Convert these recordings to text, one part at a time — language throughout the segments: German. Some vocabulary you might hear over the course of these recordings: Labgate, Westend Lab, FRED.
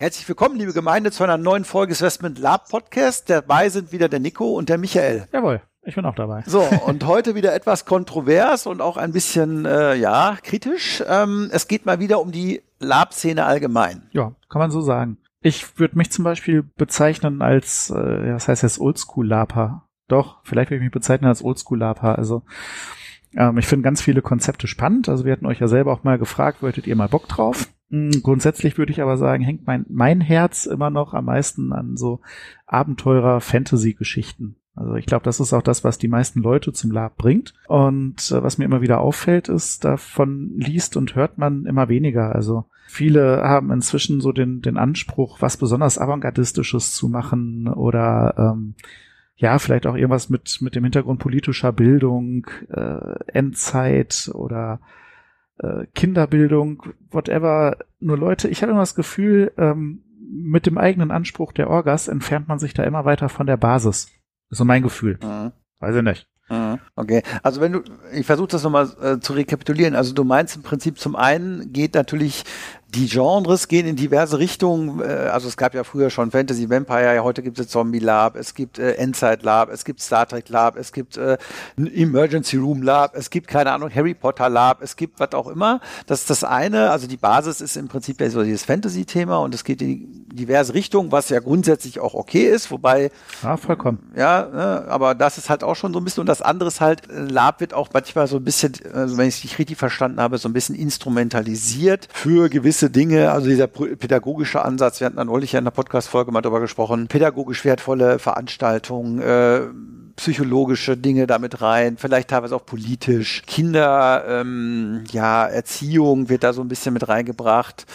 Herzlich willkommen, liebe Gemeinde, zu einer neuen Folge des Westend Lab Podcast. Dabei sind wieder der Nico und der Michael. Jawohl, ich bin auch dabei. So, und heute wieder etwas kontrovers und auch ein bisschen, kritisch. Es geht mal wieder um die Lab-Szene allgemein. Ja, kann man so sagen. Ich würde mich zum Beispiel bezeichnen als, das heißt jetzt Oldschool-Laper. Doch, vielleicht würde ich mich bezeichnen als Oldschool-Laper. Also, ich finde ganz viele Konzepte spannend. Also, wir hatten euch ja selber auch mal gefragt, wolltet ihr mal Bock drauf? Grundsätzlich würde ich aber sagen, hängt mein Herz immer noch am meisten an so Abenteurer-Fantasy-Geschichten. Also ich glaube, das ist auch das, was die meisten Leute zum Lab bringt. Und was mir immer wieder auffällt, ist, davon liest und hört man immer weniger. Also viele haben inzwischen so den Anspruch, was besonders Avantgardistisches zu machen oder vielleicht auch irgendwas mit dem Hintergrund politischer Bildung, Endzeit oder Kinderbildung, whatever, nur Leute, ich habe immer das Gefühl, mit dem eigenen Anspruch der Orgas entfernt man sich da immer weiter von der Basis. Ist so mein Gefühl. Mhm. Weiß ich nicht. Mhm. Okay, also ich versuche das nochmal zu rekapitulieren, also du meinst im Prinzip zum einen geht natürlich, die Genres gehen in diverse Richtungen, also es gab ja früher schon Fantasy Vampire, heute gibt es Zombie Lab, es gibt Endzeit Lab, es gibt Star Trek Lab, es gibt Emergency Room Lab, es gibt, keine Ahnung, Harry Potter Lab, es gibt was auch immer. Das ist das eine, also die Basis ist im Prinzip ja so dieses Fantasy-Thema und es geht in diverse Richtungen, was ja grundsätzlich auch okay ist, wobei... Ja, vollkommen. Ja, aber das ist halt auch schon so ein bisschen, und das andere ist halt, Lab wird auch manchmal so ein bisschen, also wenn ich es richtig verstanden habe, so ein bisschen instrumentalisiert für gewisse Dinge, also dieser pädagogische Ansatz, wir hatten dann neulich ja in der Podcast-Folge mal darüber gesprochen, pädagogisch wertvolle Veranstaltungen, psychologische Dinge damit rein, vielleicht teilweise auch politisch. Kinder, Erziehung wird da so ein bisschen mit reingebracht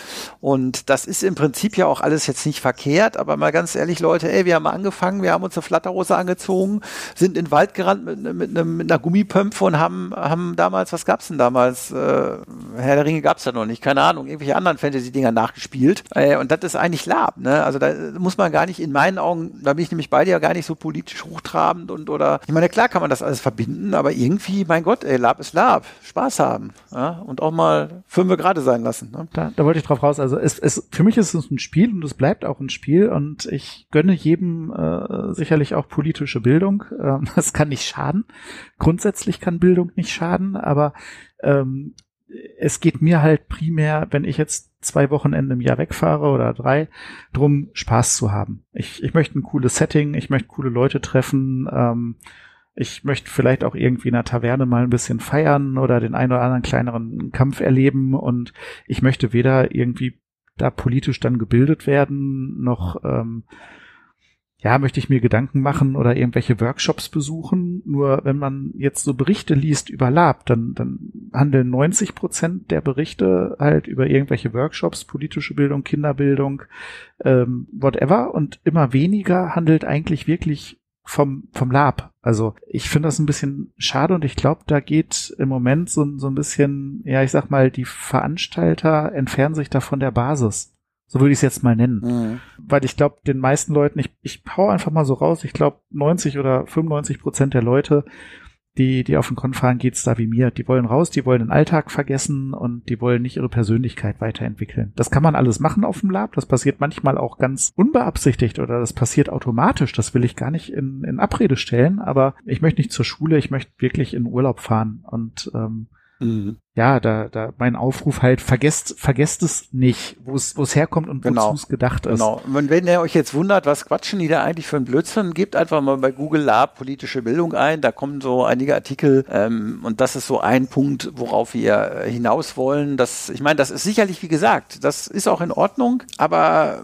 und das ist im Prinzip ja auch alles jetzt nicht verkehrt, aber mal ganz ehrlich, Leute, wir haben angefangen, wir haben uns eine Flatterhose angezogen, sind in den Wald gerannt mit einer Gummipömpfe und haben damals, was gab's denn damals? Herr der Ringe gab's da noch nicht, keine Ahnung, irgendwelche anderen Fantasy-Dinger nachgespielt und das ist eigentlich Lab, ne? Also da muss man gar nicht, in meinen Augen, da bin ich nämlich bei dir, gar nicht so politisch hochtrabend oder, ich meine, klar kann man das alles verbinden, aber irgendwie, mein Gott, Lab ist Lab. Spaß haben. Ja? Und auch mal Fünfe gerade sein lassen. Ne? Da wollte ich drauf raus. Also für mich ist es ein Spiel und es bleibt auch ein Spiel und ich gönne jedem sicherlich auch politische Bildung. Das kann nicht schaden. Grundsätzlich kann Bildung nicht schaden, aber es geht mir halt primär, wenn ich jetzt 2 Wochenende im Jahr wegfahre oder 3, drum Spaß zu haben. Ich möchte ein cooles Setting, ich möchte coole Leute treffen, ich möchte vielleicht auch irgendwie in einer Taverne mal ein bisschen feiern oder den einen oder anderen kleineren Kampf erleben und ich möchte weder irgendwie da politisch dann gebildet werden, noch möchte ich mir Gedanken machen oder irgendwelche Workshops besuchen. Nur wenn man jetzt so Berichte liest über Lab, dann handeln 90% der Berichte halt über irgendwelche Workshops, politische Bildung, Kinderbildung, whatever. Und immer weniger handelt eigentlich wirklich vom Lab. Also ich finde das ein bisschen schade und ich glaube, da geht im Moment so ein bisschen, die Veranstalter entfernen sich da von der Basis. So würde ich es jetzt mal nennen. Mhm. Weil ich glaube, den meisten Leuten, ich hau einfach mal so raus, ich glaube 90 oder 95% der Leute, die auf den Con fahren, geht's da wie mir. Die wollen raus, die wollen den Alltag vergessen und die wollen nicht ihre Persönlichkeit weiterentwickeln. Das kann man alles machen auf dem Lab, das passiert manchmal auch ganz unbeabsichtigt oder das passiert automatisch, das will ich gar nicht in Abrede stellen, aber ich möchte nicht zur Schule, ich möchte wirklich in Urlaub fahren und mein Aufruf halt, vergesst es nicht, wo es herkommt und wozu es gedacht ist. Genau. Und wenn ihr euch jetzt wundert, was quatschen die da eigentlich für einen Blödsinn, gebt einfach mal bei Google Lab politische Bildung ein, da kommen so einige Artikel und das ist so ein Punkt, worauf wir hinaus wollen. Das ist sicherlich, wie gesagt, das ist auch in Ordnung, aber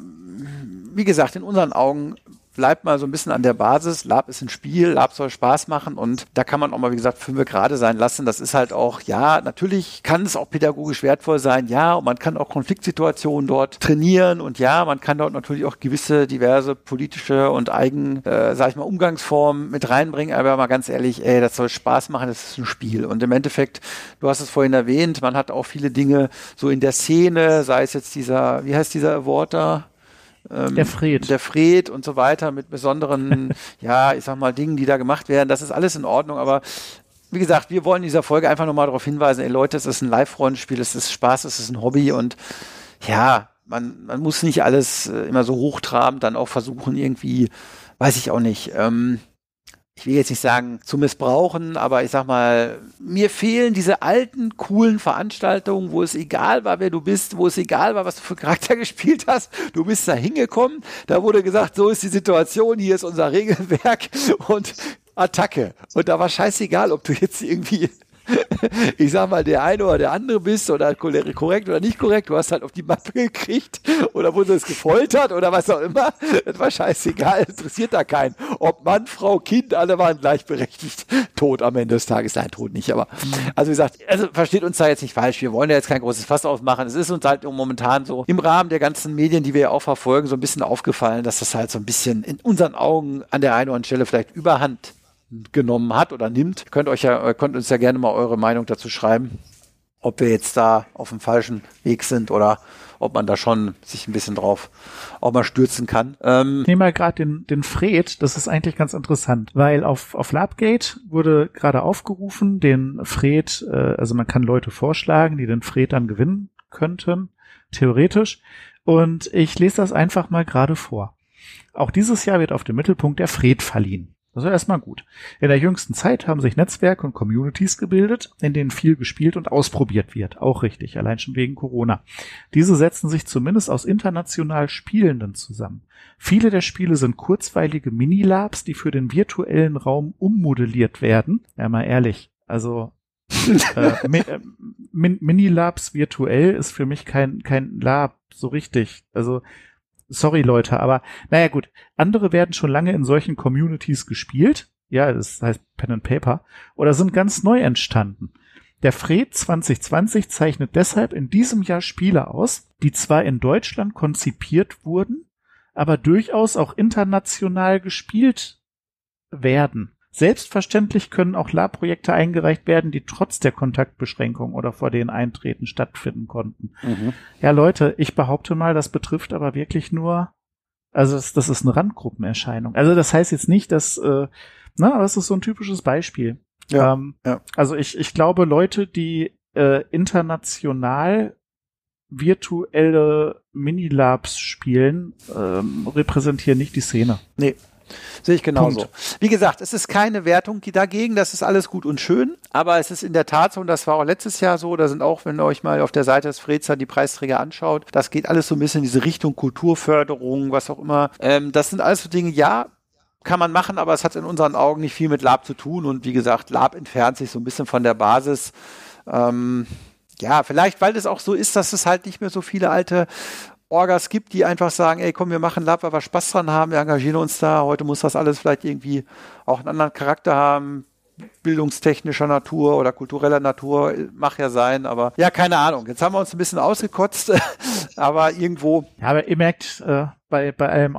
wie gesagt, in unseren Augen bleibt mal so ein bisschen an der Basis. Lab ist ein Spiel, Lab soll Spaß machen und da kann man auch mal, wie gesagt, Fünfe gerade sein lassen. Das ist halt auch, ja, natürlich kann es auch pädagogisch wertvoll sein, ja, und man kann auch Konfliktsituationen dort trainieren und ja, man kann dort natürlich auch gewisse diverse politische und eigen, sag ich mal, Umgangsformen mit reinbringen, aber mal ganz ehrlich, ey, das soll Spaß machen, das ist ein Spiel. Und im Endeffekt, du hast es vorhin erwähnt, man hat auch viele Dinge so in der Szene, sei es jetzt dieser, wie heißt dieser Award da? Der FRED und so weiter mit besonderen, ja, ich sag mal, Dingen, die da gemacht werden. Das ist alles in Ordnung, aber wie gesagt, wir wollen in dieser Folge einfach nochmal darauf hinweisen, ey Leute, es ist ein Live-Rollenspiel, es ist Spaß, es ist ein Hobby und ja, man muss nicht alles immer so hochtrabend dann auch versuchen, irgendwie, weiß ich auch nicht, ich will jetzt nicht sagen, zu missbrauchen, aber ich sag mal, mir fehlen diese alten, coolen Veranstaltungen, wo es egal war, wer du bist, wo es egal war, was du für Charakter gespielt hast. Du bist da hingekommen, da wurde gesagt, so ist die Situation, hier ist unser Regelwerk und Attacke. Und da war scheißegal, ob du jetzt irgendwie, ich sag mal, der eine oder der andere bist oder korrekt oder nicht korrekt. Du hast halt auf die Mappe gekriegt oder wurde es gefoltert oder was auch immer. Das war scheißegal, interessiert da keinen. Ob Mann, Frau, Kind, alle waren gleichberechtigt. Tot am Ende des Tages. Nein, tot nicht. Aber also wie gesagt, also versteht uns da jetzt nicht falsch. Wir wollen ja jetzt kein großes Fass aufmachen. Es ist uns halt momentan so im Rahmen der ganzen Medien, die wir ja auch verfolgen, so ein bisschen aufgefallen, dass das halt so ein bisschen in unseren Augen an der einen oder anderen Stelle vielleicht Überhand genommen hat oder nimmt. Könnt uns ja gerne mal eure Meinung dazu schreiben, ob wir jetzt da auf dem falschen Weg sind oder ob man da schon sich ein bisschen drauf auch mal stürzen kann. Ich nehme mal gerade den FRED, das ist eigentlich ganz interessant, weil auf Labgate wurde gerade aufgerufen, den FRED, also man kann Leute vorschlagen, die den FRED dann gewinnen könnten, theoretisch. Und ich lese das einfach mal gerade vor. Auch dieses Jahr wird auf dem Mittelpunkt der FRED verliehen. Das ist erstmal gut. In der jüngsten Zeit haben sich Netzwerke und Communities gebildet, in denen viel gespielt und ausprobiert wird. Auch richtig, allein schon wegen Corona. Diese setzen sich zumindest aus international Spielenden zusammen. Viele der Spiele sind kurzweilige Minilabs, die für den virtuellen Raum ummodelliert werden. Ja, mal ehrlich, also Minilabs virtuell ist für mich kein Lab so richtig. Also sorry, Leute, aber naja gut, andere werden schon lange in solchen Communities gespielt, ja, das heißt Pen and Paper, oder sind ganz neu entstanden. Der FRED 2020 zeichnet deshalb in diesem Jahr Spiele aus, die zwar in Deutschland konzipiert wurden, aber durchaus auch international gespielt werden. Selbstverständlich können auch Lab-Projekte eingereicht werden, die trotz der Kontaktbeschränkung oder vor den Eintreten stattfinden konnten. Mhm. Ja, Leute, ich behaupte mal, das betrifft aber wirklich nur, also das ist eine Randgruppenerscheinung. Also das heißt jetzt nicht, dass, aber das ist so ein typisches Beispiel. Ja, ja. Also ich glaube, Leute, die international virtuelle Minilabs spielen, repräsentieren nicht die Szene. Nee. Sehe ich genauso. Punkt. Wie gesagt, es ist keine Wertung dagegen, das ist alles gut und schön, aber es ist in der Tat so, und das war auch letztes Jahr so, da sind auch, wenn ihr euch mal auf der Seite des Freds die Preisträger anschaut, das geht alles so ein bisschen in diese Richtung Kulturförderung, was auch immer. Das sind alles so Dinge, ja, kann man machen, aber es hat in unseren Augen nicht viel mit Lab zu tun und wie gesagt, Lab entfernt sich so ein bisschen von der Basis. Ja, vielleicht, weil es auch so ist, dass es halt nicht mehr so viele alte Orgas gibt, die einfach sagen, ey, komm, wir machen Lab, weil wir Spaß dran haben, wir engagieren uns da, heute muss das alles vielleicht irgendwie auch einen anderen Charakter haben, bildungstechnischer Natur oder kultureller Natur, mag ja sein, aber ja, keine Ahnung, jetzt haben wir uns ein bisschen ausgekotzt, aber irgendwo... Ja, aber ihr merkt, bei allem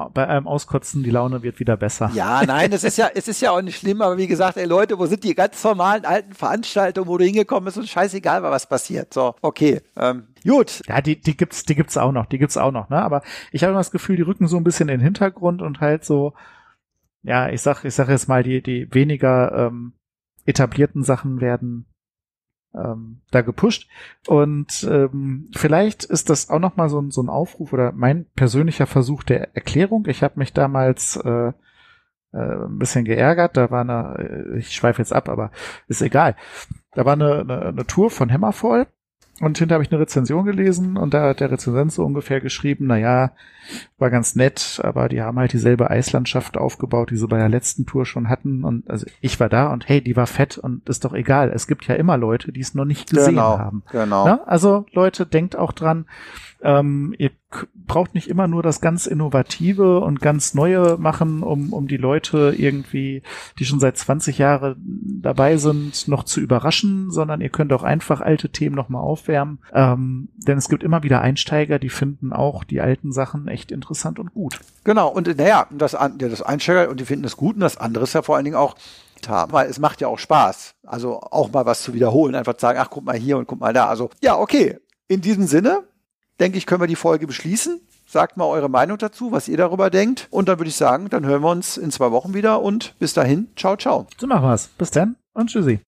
Auskotzen, die Laune wird wieder besser. Ja, nein, es ist ja auch nicht schlimm, aber wie gesagt, ey Leute, wo sind die ganz normalen alten Veranstaltungen, wo du hingekommen bist und scheißegal war, was passiert. So, okay, gut. Ja, die gibt's auch noch, ne? Aber ich habe immer das Gefühl, die rücken so ein bisschen in den Hintergrund und halt so, ja, ich sag jetzt mal, die weniger etablierten Sachen werden da gepusht und vielleicht ist das auch nochmal so ein Aufruf oder mein persönlicher Versuch der Erklärung. Ich habe mich damals ein bisschen geärgert, ich schweife jetzt ab, aber ist egal. Da war eine Tour von Hammerfall und hinterher habe ich eine Rezension gelesen und da hat der Rezensent so ungefähr geschrieben, naja, war ganz nett, aber die haben halt dieselbe Eislandschaft aufgebaut, die sie bei der letzten Tour schon hatten und also ich war da und hey, die war fett und ist doch egal, es gibt ja immer Leute, die es noch nicht gesehen haben. Genau. Na? Also Leute, denkt auch dran, Ihr braucht nicht immer nur das ganz Innovative und ganz Neue machen, um die Leute irgendwie, die schon seit 20 Jahren dabei sind, noch zu überraschen, sondern ihr könnt auch einfach alte Themen nochmal aufwärmen. Denn es gibt immer wieder Einsteiger, die finden auch die alten Sachen echt interessant und gut. Genau, und naja, das Einsteiger und die finden es gut, und das andere ist ja vor allen Dingen auch, haben, weil es macht ja auch Spaß, also auch mal was zu wiederholen, einfach sagen, ach, guck mal hier und guck mal da, also ja, okay, in diesem Sinne, denke ich, können wir die Folge beschließen, sagt mal eure Meinung dazu, was ihr darüber denkt, und dann würde ich sagen, dann hören wir uns in 2 Wochen wieder, und bis dahin, ciao, ciao. So machen wir's, bis dann und tschüssi.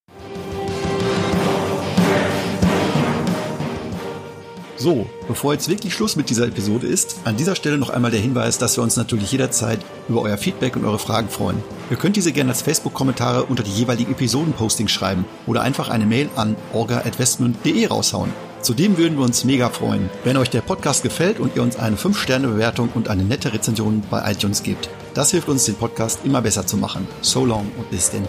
So, bevor jetzt wirklich Schluss mit dieser Episode ist, an dieser Stelle noch einmal der Hinweis, dass wir uns natürlich jederzeit über euer Feedback und eure Fragen freuen. Ihr könnt diese gerne als Facebook-Kommentare unter die jeweiligen Episoden-Postings schreiben oder einfach eine Mail an orga@westmund.de raushauen. Zudem würden wir uns mega freuen, wenn euch der Podcast gefällt und ihr uns eine 5-Sterne-Bewertung und eine nette Rezension bei iTunes gebt. Das hilft uns, den Podcast immer besser zu machen. So long und bis denn.